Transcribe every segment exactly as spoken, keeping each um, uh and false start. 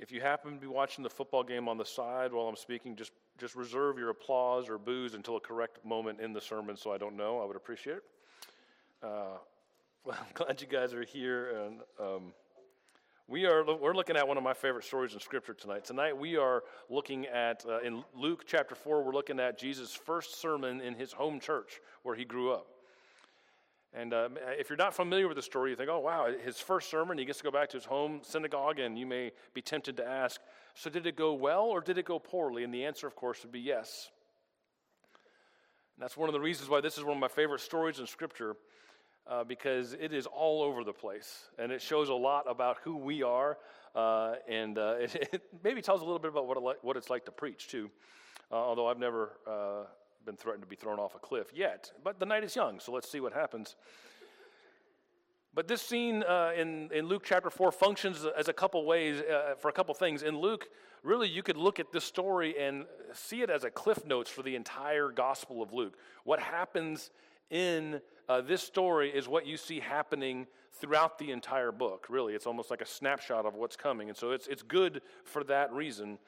If you happen to be watching the football game on the side while I'm speaking, just, just reserve your applause or boos until a correct moment in the sermon, so I don't know. I would appreciate it. Uh, well, I'm glad you guys are here. And um, we are, we're looking at one of my favorite stories in Scripture tonight. Tonight we are looking at, uh, in Luke chapter four, we're looking at Jesus' first sermon in his home church where he grew up. And uh, if you're not familiar with the story, you think, oh, wow, his first sermon, he gets to go back to his home synagogue, and you may be tempted to ask, so did it go well or did it go poorly? And the answer, of course, would be yes. And that's one of the reasons why this is one of my favorite stories in Scripture, uh, because it is all over the place, and it shows a lot about who we are, uh, and uh, it, it maybe tells a little bit about what, it like, what it's like to preach, too, uh, although I've never... Uh, been threatened to be thrown off a cliff yet, but the night is young, so let's see what happens. But this scene uh, in, in Luke chapter four functions as a couple ways, uh, for a couple things. In Luke, really you could look at this story and see it as a cliff notes for the entire Gospel of Luke. What happens in uh, this story is what you see happening throughout the entire book, really. It's almost like a snapshot of what's coming, and so it's it's good for that reason.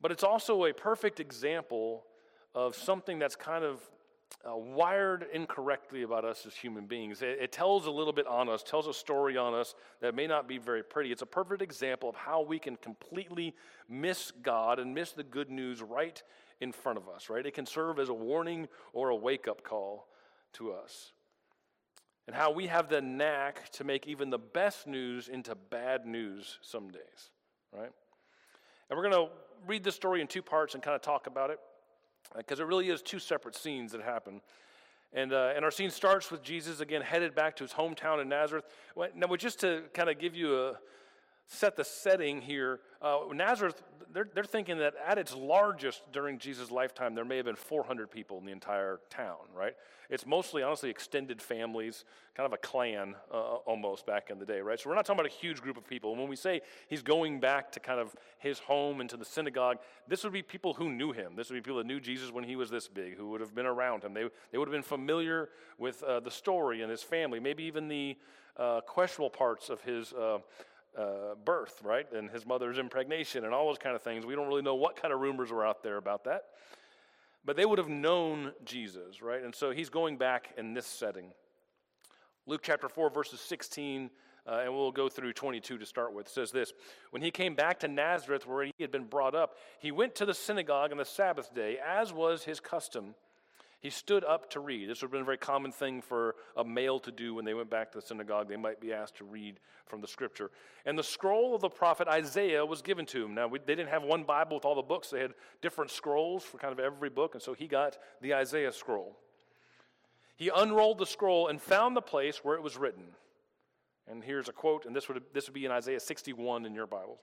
But it's also a perfect example of something that's kind of uh, wired incorrectly about us as human beings. It, it tells a little bit on us, tells a story on us that may not be very pretty. It's a perfect example of how we can completely miss God and miss the good news right in front of us, right? It can serve as a warning or a wake-up call to us. And how we have the knack to make even the best news into bad news some days, right? And we're going to read this story in two parts and kind of talk about it, because it really is two separate scenes that happen. And uh, and our scene starts with Jesus, again, headed back to his hometown in Nazareth. Now, just to kind of give you a, set the setting here, uh, Nazareth, they're, they're thinking that at its largest during Jesus' lifetime, there may have been four hundred people in the entire town, right? It's mostly, honestly, extended families, kind of a clan uh, almost back in the day, right? So we're not talking about a huge group of people. And when we say he's going back to kind of his home and to the synagogue, this would be people who knew him. This would be people that knew Jesus when he was this big, who would have been around him. They, they would have been familiar with uh, the story and his family, maybe even the uh, questionable parts of his uh Uh, birth, right, and his mother's impregnation and all those kind of things. We don't really know what kind of rumors were out there about that. But they would have known Jesus, right? And so he's going back in this setting. Luke chapter four, verses sixteen, uh, and we'll go through twenty-two to start with, says this: When he came back to Nazareth where he had been brought up, he went to the synagogue on the Sabbath day, as was his custom. He stood up to read. This would have been a very common thing for a male to do when they went back to the synagogue. They might be asked to read from the Scripture. And the scroll of the prophet Isaiah was given to him. Now, we, they didn't have one Bible with all the books. They had different scrolls for kind of every book, and so he got the Isaiah scroll. He unrolled the scroll and found the place where it was written. And here's a quote, and this would, this would be in Isaiah sixty-one in your Bible.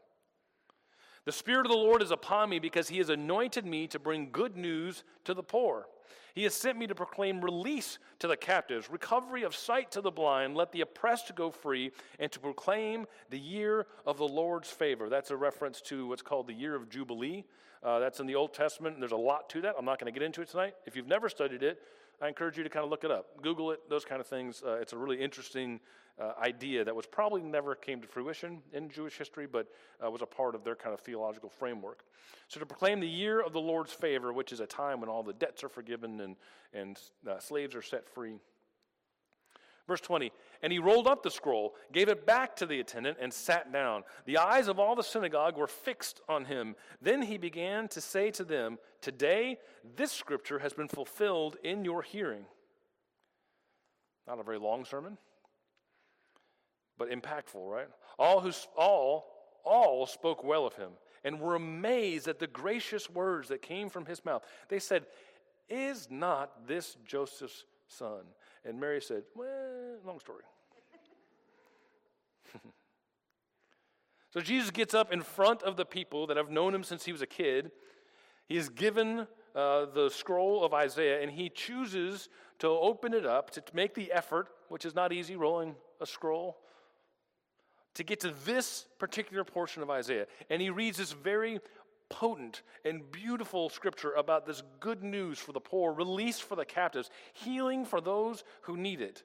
The Spirit of the Lord is upon me because he has anointed me to bring good news to the poor. He has sent me to proclaim release to the captives, recovery of sight to the blind, let the oppressed go free, and to proclaim the year of the Lord's favor. That's a reference to what's called the year of Jubilee. Uh, that's in the Old Testament, and there's a lot to that. I'm not going to get into it tonight. If you've never studied it, I encourage you to kind of look it up. Google it, those kind of things. Uh, it's a really interesting uh, idea that was probably never came to fruition in Jewish history, but uh, was a part of their kind of theological framework. So to proclaim the year of the Lord's favor, which is a time when all the debts are forgiven and, and uh, slaves are set free. Verse twenty, and he rolled up the scroll, gave it back to the attendant, and sat down. The eyes of all the synagogue were fixed on him. Then he began to say to them, today this scripture has been fulfilled in your hearing. Not a very long sermon, but impactful, right? All who all all spoke well of him and were amazed at the gracious words that came from his mouth. They said, is not this Joseph's son? And Mary said, well, long story. So Jesus gets up in front of the people that have known him since he was a kid. He is given uh, the scroll of Isaiah, and he chooses to open it up, to make the effort, which is not easy, rolling a scroll, to get to this particular portion of Isaiah. And he reads this very potent and beautiful scripture about this good news for the poor, release for the captives, healing for those who need it.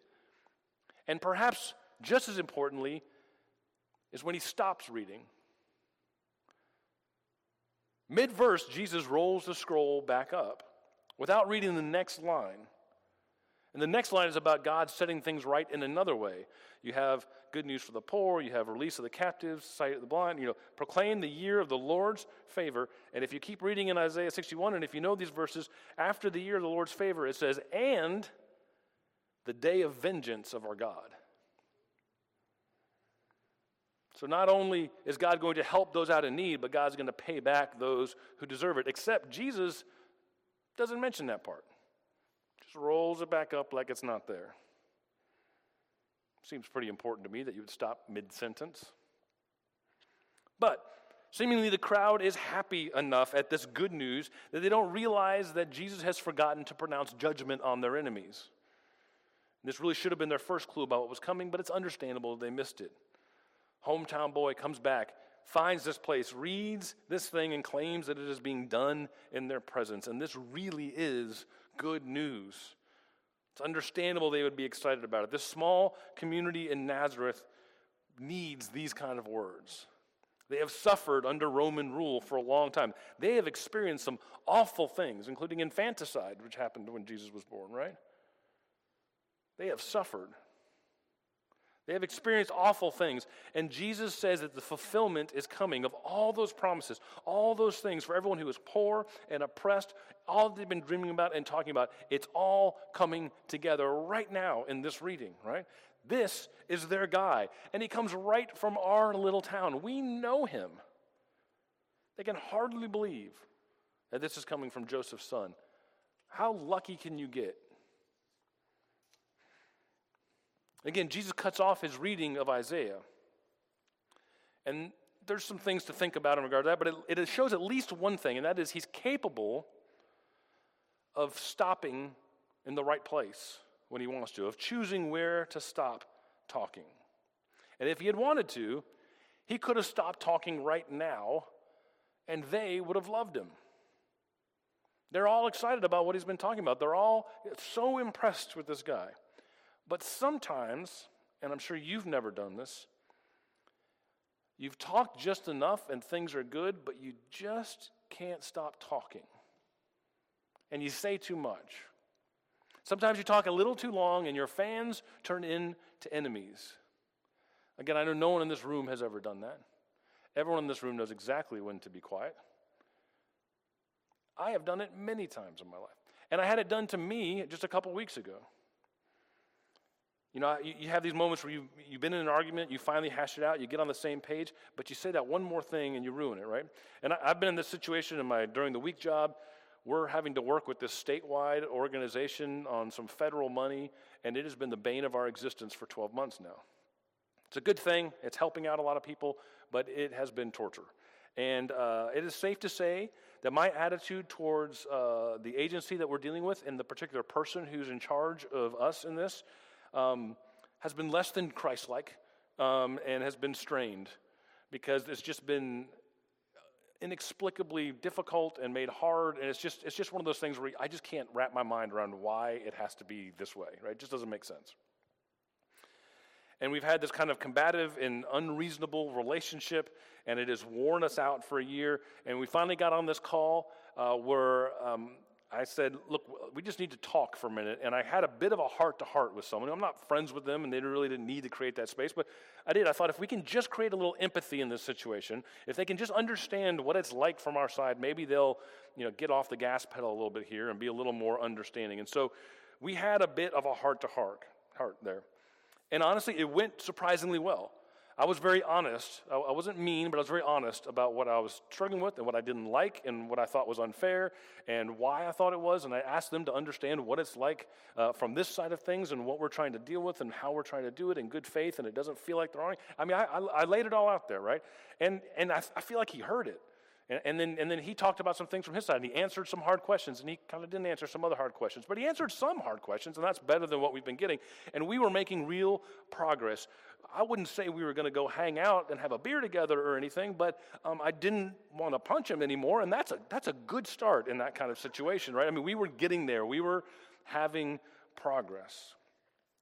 And perhaps just as importantly is when he stops reading Mid-verse, Jesus rolls the scroll back up without reading the next line. And the next line is about God setting things right in another way. You have good news for the poor, you have release of the captives, sight of the blind, you know, proclaim the year of the Lord's favor. And if you keep reading in Isaiah sixty-one, and if you know these verses, after the year of the Lord's favor, it says, and the day of vengeance of our God. So not only is God going to help those out in need, but God's going to pay back those who deserve it, except Jesus doesn't mention that part. Just rolls it back up like it's not there. Seems pretty important to me that you would stop mid-sentence. But seemingly the crowd is happy enough at this good news that they don't realize that Jesus has forgotten to pronounce judgment on their enemies. This really should have been their first clue about what was coming, but it's understandable they missed it. Hometown boy comes back, finds this place, reads this thing, and claims that it is being done in their presence. And this really is good news. It's understandable they would be excited about it. This small community in Nazareth needs these kind of words. They have suffered under Roman rule for a long time. They have experienced some awful things, including infanticide, which happened when Jesus was born, right? They have suffered. They have experienced awful things, and Jesus says that the fulfillment is coming of all those promises, all those things for everyone who is poor and oppressed, all they've been dreaming about and talking about. It's all coming together right now in this reading, right? This is their guy, and he comes right from our little town. We know him. They can hardly believe that this is coming from Joseph's son. How lucky can you get? Again, Jesus cuts off his reading of Isaiah. And there's some things to think about in regard to that, but it, it shows at least one thing, and that is he's capable of stopping in the right place when he wants to, of choosing where to stop talking. And if he had wanted to, he could have stopped talking right now, and they would have loved him. They're all excited about what he's been talking about. They're all so impressed with this guy. But sometimes, and I'm sure you've never done this, you've talked just enough and things are good, but you just can't stop talking. And you say too much. Sometimes you talk a little too long and your fans turn into enemies. Again, I know no one in this room has ever done that. Everyone in this room knows exactly when to be quiet. I have done it many times in my life. And I had it done to me just a couple weeks ago. You know, you have these moments where you've, you've been in an argument, you finally hash it out, you get on the same page, but you say that one more thing and you ruin it, right? And I, I've been in this situation in my during the week job. We're having to work with this statewide organization on some federal money, and it has been the bane of our existence for twelve months now. It's a good thing. It's helping out a lot of people, but it has been torture. And uh, it is safe to say that my attitude towards uh, the agency that we're dealing with and the particular person who's in charge of us in this Um, has been less than Christ-like um, and has been strained because it's just been inexplicably difficult and made hard, and it's just it's just one of those things where I just can't wrap my mind around why it has to be this way, right? It just doesn't make sense. And we've had this kind of combative and unreasonable relationship, and it has worn us out for a year, and we finally got on this call uh, where... Um, I said, look, we just need to talk for a minute. And I had a bit of a heart-to-heart with someone. I'm not friends with them, and they really didn't need to create that space. But I did. I thought if we can just create a little empathy in this situation, if they can just understand what it's like from our side, maybe they'll, you know, get off the gas pedal a little bit here and be a little more understanding. And so we had a bit of a heart-to-heart heart there. And honestly, it went surprisingly well. I was very honest. I wasn't mean, but I was very honest about what I was struggling with and what I didn't like and what I thought was unfair and why I thought it was. And I asked them to understand what it's like uh, from this side of things and what we're trying to deal with and how we're trying to do it in good faith, and it doesn't feel like they're on. I mean, I, I, I laid it all out there, right? And and I, I feel like he heard it. And, and then and then he talked about some things from his side, and he answered some hard questions, and he kind of didn't answer some other hard questions. But he answered some hard questions, and that's better than what we've been getting. And we were making real progress. I wouldn't say we were going to go hang out and have a beer together or anything, but um, I didn't want to punch him anymore, and that's a that's a good start in that kind of situation, right? I mean, we were getting there. We were having progress.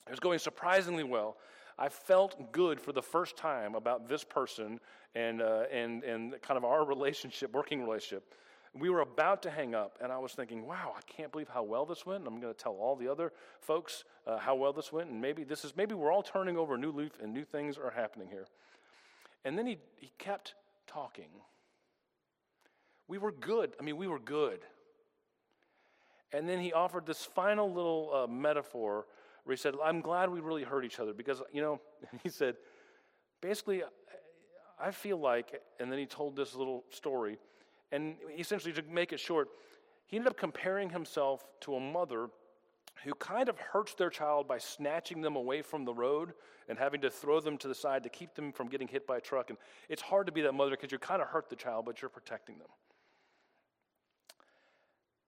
It was going surprisingly well. I felt good for the first time about this person and uh, and and kind of our relationship, working relationship. We were about to hang up, and I was thinking, wow, I can't believe how well this went. And I'm going to tell all the other folks uh, how well this went, and maybe this is maybe we're all turning over a new leaf and new things are happening here. And then he he kept talking. We were good. I mean, we were good. And then he offered this final little uh, metaphor where he said, I'm glad we really hurt each other because, you know, he said, basically, I feel like, and then he told this little story, and essentially to make it short, he ended up comparing himself to a mother who kind of hurts their child by snatching them away from the road and having to throw them to the side to keep them from getting hit by a truck. And it's hard to be that mother because you kind of hurt the child, but you're protecting them.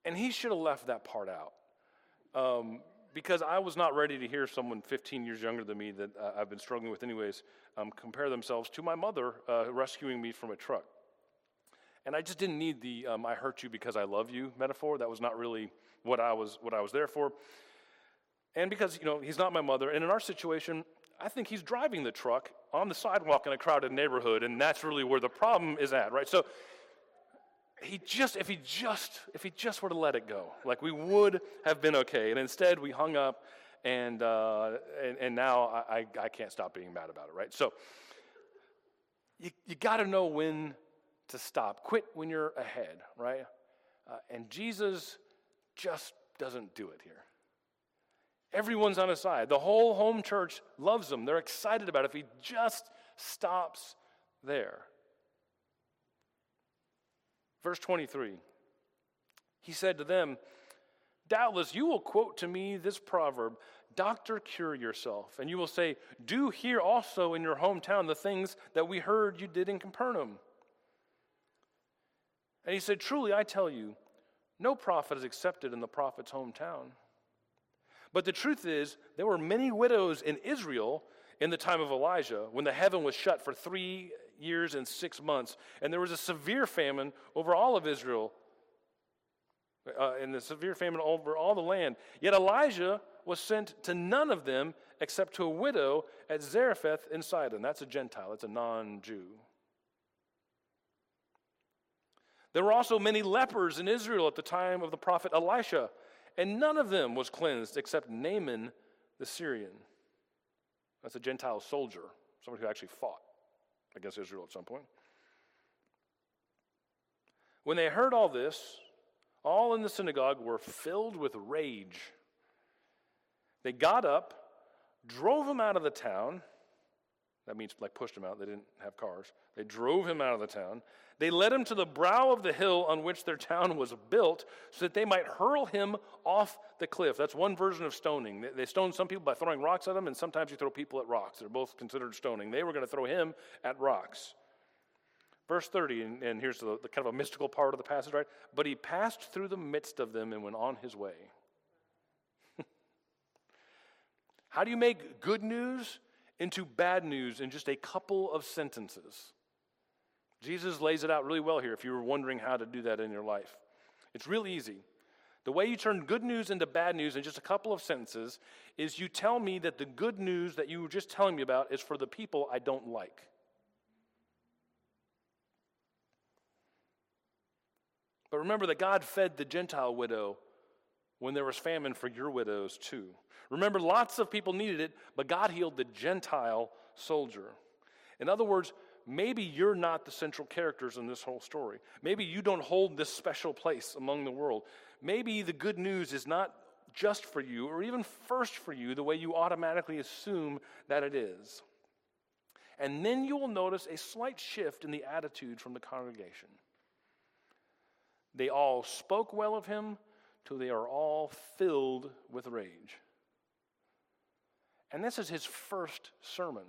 And he should have left that part out um, because I was not ready to hear someone fifteen years younger than me that uh, I've been struggling with anyways um, compare themselves to my mother uh, rescuing me from a truck. And I just didn't need the um, I hurt you because I love you metaphor. That was not really what I was what I was there for. And because, you know, he's not my mother. And in our situation, I think he's driving the truck on the sidewalk in a crowded neighborhood, and that's really where the problem is at, right? So He just, if he just, if he just were to let it go, like we would have been okay. And instead, we hung up, and uh, and, and now I, I can't stop being mad about it, right? So you you got to know when to stop. Quit when you're ahead, right? Uh, and Jesus just doesn't do it here. Everyone's on his side. The whole home church loves him. They're excited about it if he just stops there. Verse twenty-three, he said to them, doubtless you will quote to me this proverb, doctor, cure yourself. And you will say, do here also in your hometown the things that we heard you did in Capernaum. And he said, truly I tell you, no prophet is accepted in the prophet's hometown. But the truth is, there were many widows in Israel in the time of Elijah, when the heaven was shut for three years and six months, and there was a severe famine over all of Israel, uh, and a severe famine over all the land. Yet Elijah was sent to none of them except to a widow at Zarephath in Sidon. That's a Gentile. That's a non-Jew. There were also many lepers in Israel at the time of the prophet Elisha, and none of them was cleansed except Naaman the Syrian. That's a Gentile soldier, somebody who actually fought against Israel at some point. When they heard all this, all in the synagogue were filled with rage. They got up, drove him out of the town. That means like pushed him out. They didn't have cars. They drove him out of the town. They led him to the brow of the hill on which their town was built so that they might hurl him off the cliff. That's one version of stoning. They stone some people by throwing rocks at them, and sometimes you throw people at rocks. They're both considered stoning. They were going to throw him at rocks. Verse thirty, and, and here's the, the kind of a mystical part of the passage, right? But he passed through the midst of them and went on his way. How do you make good news into bad news in just a couple of sentences? Jesus lays it out really well here if you were wondering how to do that in your life. It's really easy. The way you turn good news into bad news in just a couple of sentences is you tell me that the good news that you were just telling me about is for the people I don't like. But remember that God fed the Gentile widow when there was famine for your widows too. Remember, lots of people needed it, but God healed the Gentile soldier. In other words, maybe you're not the central characters in this whole story. Maybe you don't hold this special place among the world. Maybe the good news is not just for you or even first for you the way you automatically assume that it is. And then you will notice a slight shift in the attitude from the congregation. They all spoke well of him till they are all filled with rage. And this is his first sermon.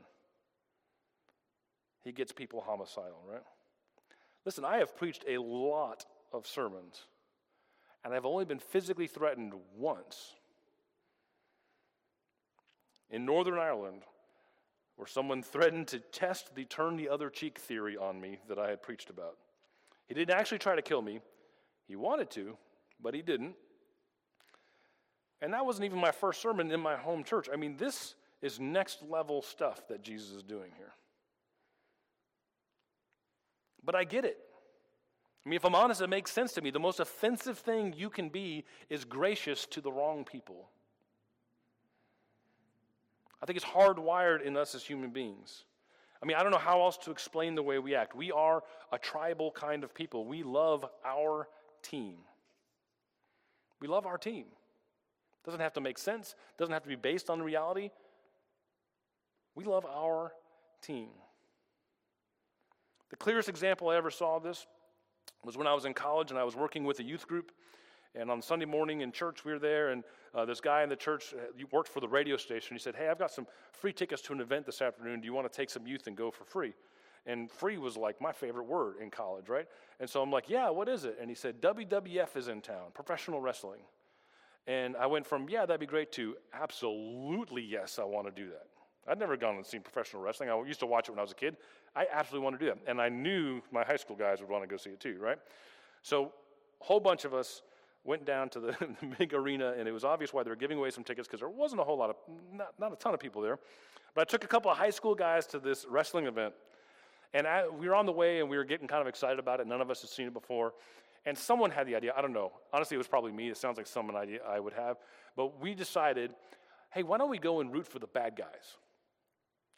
He gets people homicidal, right? Listen, I have preached a lot of sermons, and I've only been physically threatened once. In Northern Ireland, where someone threatened to test the turn-the-other-cheek theory on me that I had preached about. He didn't actually try to kill me. He wanted to, but he didn't. And that wasn't even my first sermon in my home church. I mean, this is next level stuff that Jesus is doing here. But I get it. I mean, if I'm honest, it makes sense to me. The most offensive thing you can be is gracious to the wrong people. I think it's hardwired in us as human beings. I mean, I don't know how else to explain the way we act. We are a tribal kind of people. We love our team. We love our team. Doesn't have to make sense. Doesn't have to be based on reality. We love our team. The clearest example I ever saw of this was when I was in college and I was working with a youth group. And on Sunday morning in church, we were there, and uh, this guy in the church worked for the radio station. He said, hey, I've got some free tickets to an event this afternoon. Do you want to take some youth and go for free? And free was like my favorite word in college, right? And so I'm like, yeah, what is it? And he said, W W F is in town, professional wrestling. And I went from, yeah, that'd be great, to absolutely yes, I want to do that. I'd never gone and seen professional wrestling. I used to watch it when I was a kid. I absolutely want to do that. And I knew my high school guys would want to go see it too, right? So a whole bunch of us went down to the, the big arena, and it was obvious why they were giving away some tickets, because there wasn't a whole lot of, not, not a ton of people there. But I took a couple of high school guys to this wrestling event, and I, we were on the way, and we were getting kind of excited about it. None of us had seen it before. And someone had the idea, I don't know, honestly, it was probably me. It sounds like some idea I would have. But we decided, hey, why don't we go and root for the bad guys,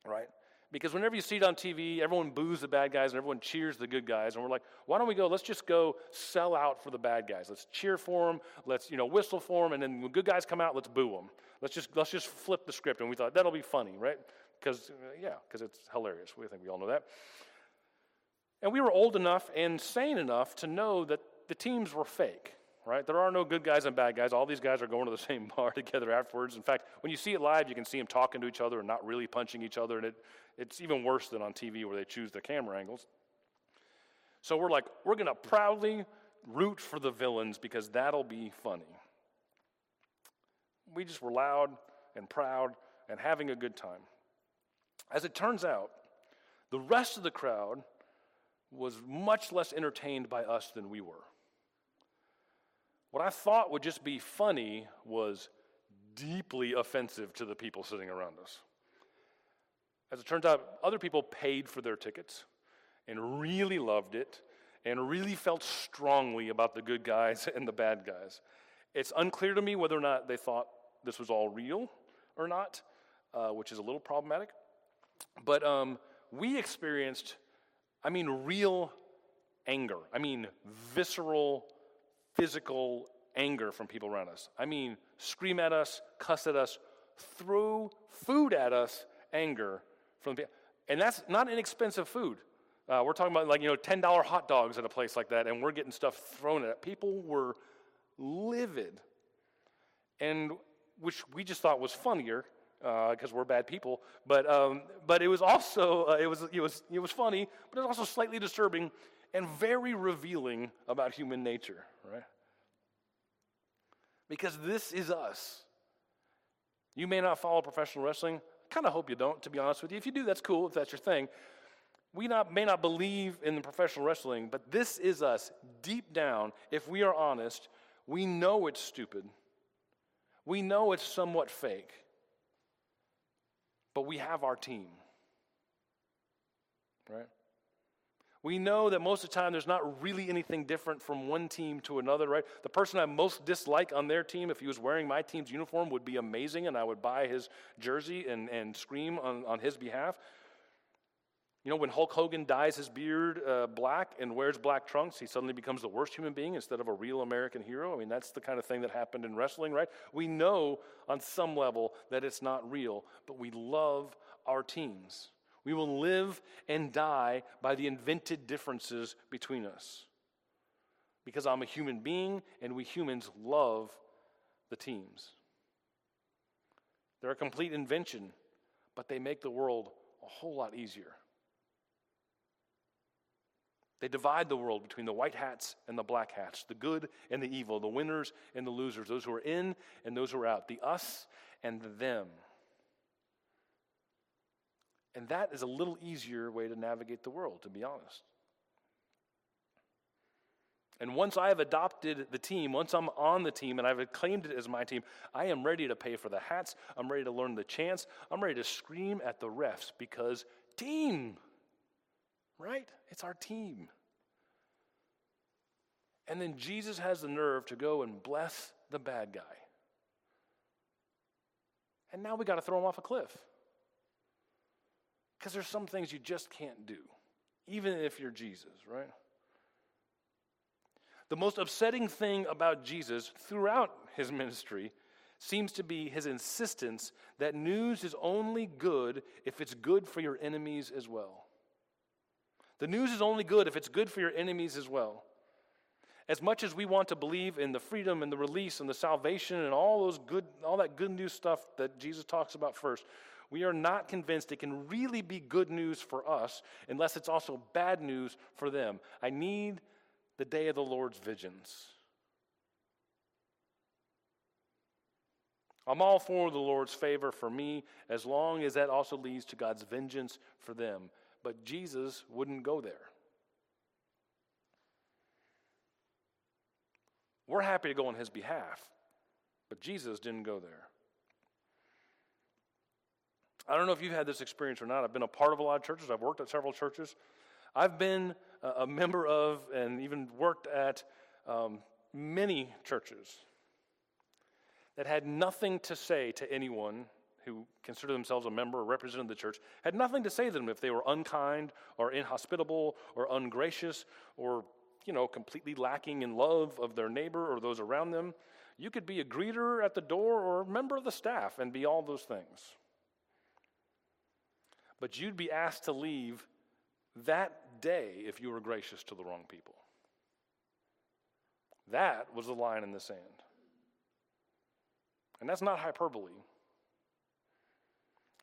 right? Because whenever you see it on T V, everyone boos the bad guys and everyone cheers the good guys. And we're like, why don't we go, let's just go sell out for the bad guys. Let's cheer for them. Let's, you know, whistle for them. And then when good guys come out, let's boo them. Let's just, let's just flip the script. And we thought, that'll be funny, right? Because, yeah, because it's hilarious. We think we all know that. And we were old enough and sane enough to know that the teams were fake, right? There are no good guys and bad guys. All these guys are going to the same bar together afterwards. In fact, when you see it live, you can see them talking to each other and not really punching each other. And it, it's even worse than on T V where they choose their camera angles. So we're like, we're going to proudly root for the villains because that'll be funny. We just were loud and proud and having a good time. As it turns out, the rest of the crowd was much less entertained by us than we were. What I thought would just be funny was deeply offensive to the people sitting around us. As it turns out, other people paid for their tickets and really loved it and really felt strongly about the good guys and the bad guys. It's unclear to me whether or not they thought this was all real or not, uh, which is a little problematic. But um, we experienced, I mean, real anger. I mean, visceral, physical anger from people around us. I mean, scream at us, cuss at us, throw food at us, anger from people. And that's not inexpensive food. Uh, we're talking about, like, you know, ten dollar hot dogs at a place like that, and we're getting stuff thrown at us. People were livid, and which we just thought was funnier, because uh, we're bad people, but um, but it was also uh, it was it was it was funny, but it was also slightly disturbing and very revealing about human nature, right? Because this is us. You may not follow professional wrestling. I kind of hope you don't, to be honest with you. If you do, that's cool. If that's your thing, we not may not believe in the professional wrestling, but this is us deep down. If we are honest, we know it's stupid. We know it's somewhat fake. But we have our team, right? We know that most of the time there's not really anything different from one team to another, right? The person I most dislike on their team, if he was wearing my team's uniform, would be amazing, and I would buy his jersey and, and scream on, on his behalf. You know, when Hulk Hogan dyes his beard uh, black and wears black trunks, he suddenly becomes the worst human being instead of a real American hero. I mean, that's the kind of thing that happened in wrestling, right? We know on some level that it's not real, but we love our teams. We will live and die by the invented differences between us because I'm a human being, and we humans love the teams. They're a complete invention, but they make the world a whole lot easier. They divide the world between the white hats and the black hats, the good and the evil, the winners and the losers, those who are in and those who are out, the us and the them. And that is a little easier way to navigate the world, to be honest. And once I have adopted the team, once I'm on the team and I've claimed it as my team, I am ready to pay for the hats. I'm ready to learn the chants. I'm ready to scream at the refs because team, right? It's our team. And then Jesus has the nerve to go and bless the bad guy. And now we got to throw him off a cliff. Because there's some things you just can't do, even if you're Jesus, right? The most upsetting thing about Jesus throughout his ministry seems to be his insistence that news is only good if it's good for your enemies as well. The news is only good if it's good for your enemies as well. As much as we want to believe in the freedom and the release and the salvation and all those good, all that good news stuff that Jesus talks about first, we are not convinced it can really be good news for us unless it's also bad news for them. I need the day of the Lord's visions. I'm all for the Lord's favor for me as long as that also leads to God's vengeance for them. But Jesus wouldn't go there. We're happy to go on his behalf, but Jesus didn't go there. I don't know if you've had this experience or not. I've been a part of a lot of churches. I've worked at several churches. I've been a member of and even worked at um, many churches that had nothing to say to anyone who considered themselves a member or represented the church, had nothing to say to them if they were unkind or inhospitable or ungracious or you know, completely lacking in love of their neighbor or those around them. You could be a greeter at the door or a member of the staff and be all those things. But you'd be asked to leave that day if you were gracious to the wrong people. That was the line in the sand. And that's not hyperbole.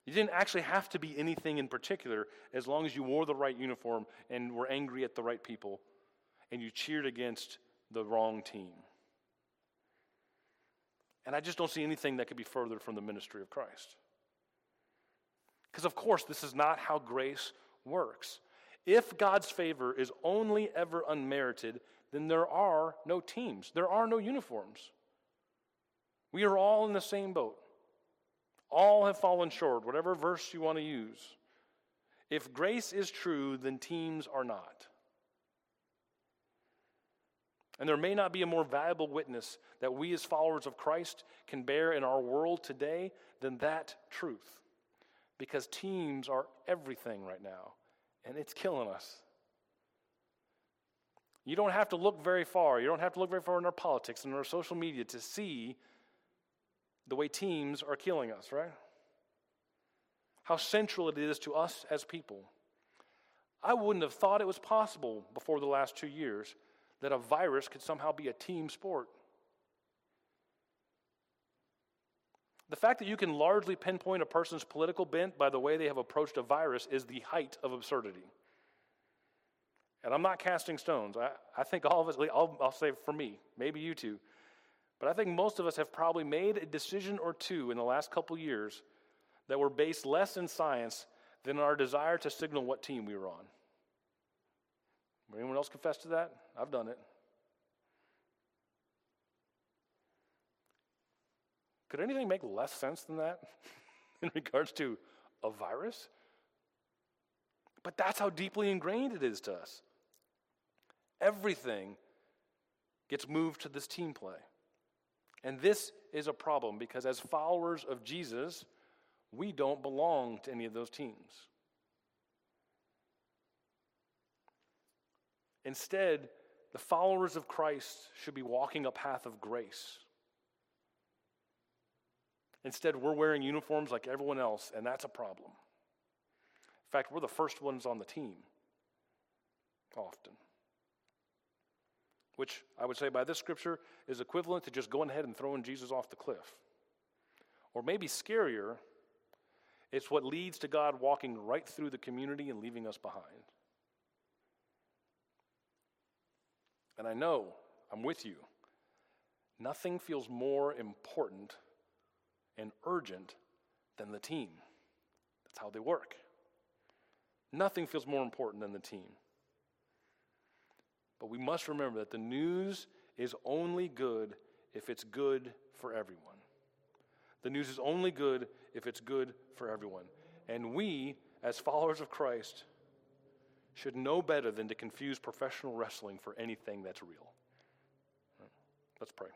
You didn't actually have to be anything in particular as long as you wore the right uniform and were angry at the right people. And you cheered against the wrong team. And I just don't see anything that could be further from the ministry of Christ. Because, of course, this is not how grace works. If God's favor is only ever unmerited, then there are no teams. There are no uniforms. We are all in the same boat. All have fallen short, whatever verse you want to use. If grace is true, then teams are not. And there may not be a more valuable witness that we as followers of Christ can bear in our world today than that truth. Because teams are everything right now, and it's killing us. You don't have to look very far. You don't have to look very far in our politics and our social media to see the way teams are killing us, right? How central it is to us as people. I wouldn't have thought it was possible before the last two years that a virus could somehow be a team sport. The fact that you can largely pinpoint a person's political bent by the way they have approached a virus is the height of absurdity. And I'm not casting stones. I, I think all of us, I'll, I'll say for me, maybe you too, but I think most of us have probably made a decision or two in the last couple years that were based less in science than in our desire to signal what team we were on. Would anyone else confess to that? I've done it. Could anything make less sense than that in regards to a virus? But that's how deeply ingrained it is to us. Everything gets moved to this team play. And this is a problem because as followers of Jesus, we don't belong to any of those teams. Instead, the followers of Christ should be walking a path of grace. Instead, we're wearing uniforms like everyone else, and that's a problem. In fact, we're the first ones on the team, often. Which, I would say by this scripture, is equivalent to just going ahead and throwing Jesus off the cliff. Or maybe scarier, it's what leads to God walking right through the community and leaving us behind. And I know, I'm with you, nothing feels more important and urgent than the team. That's how they work. Nothing feels more important than the team. But we must remember that the news is only good if it's good for everyone. The news is only good if it's good for everyone. And we, as followers of Christ, should know better than to confuse professional wrestling for anything that's real. Let's pray.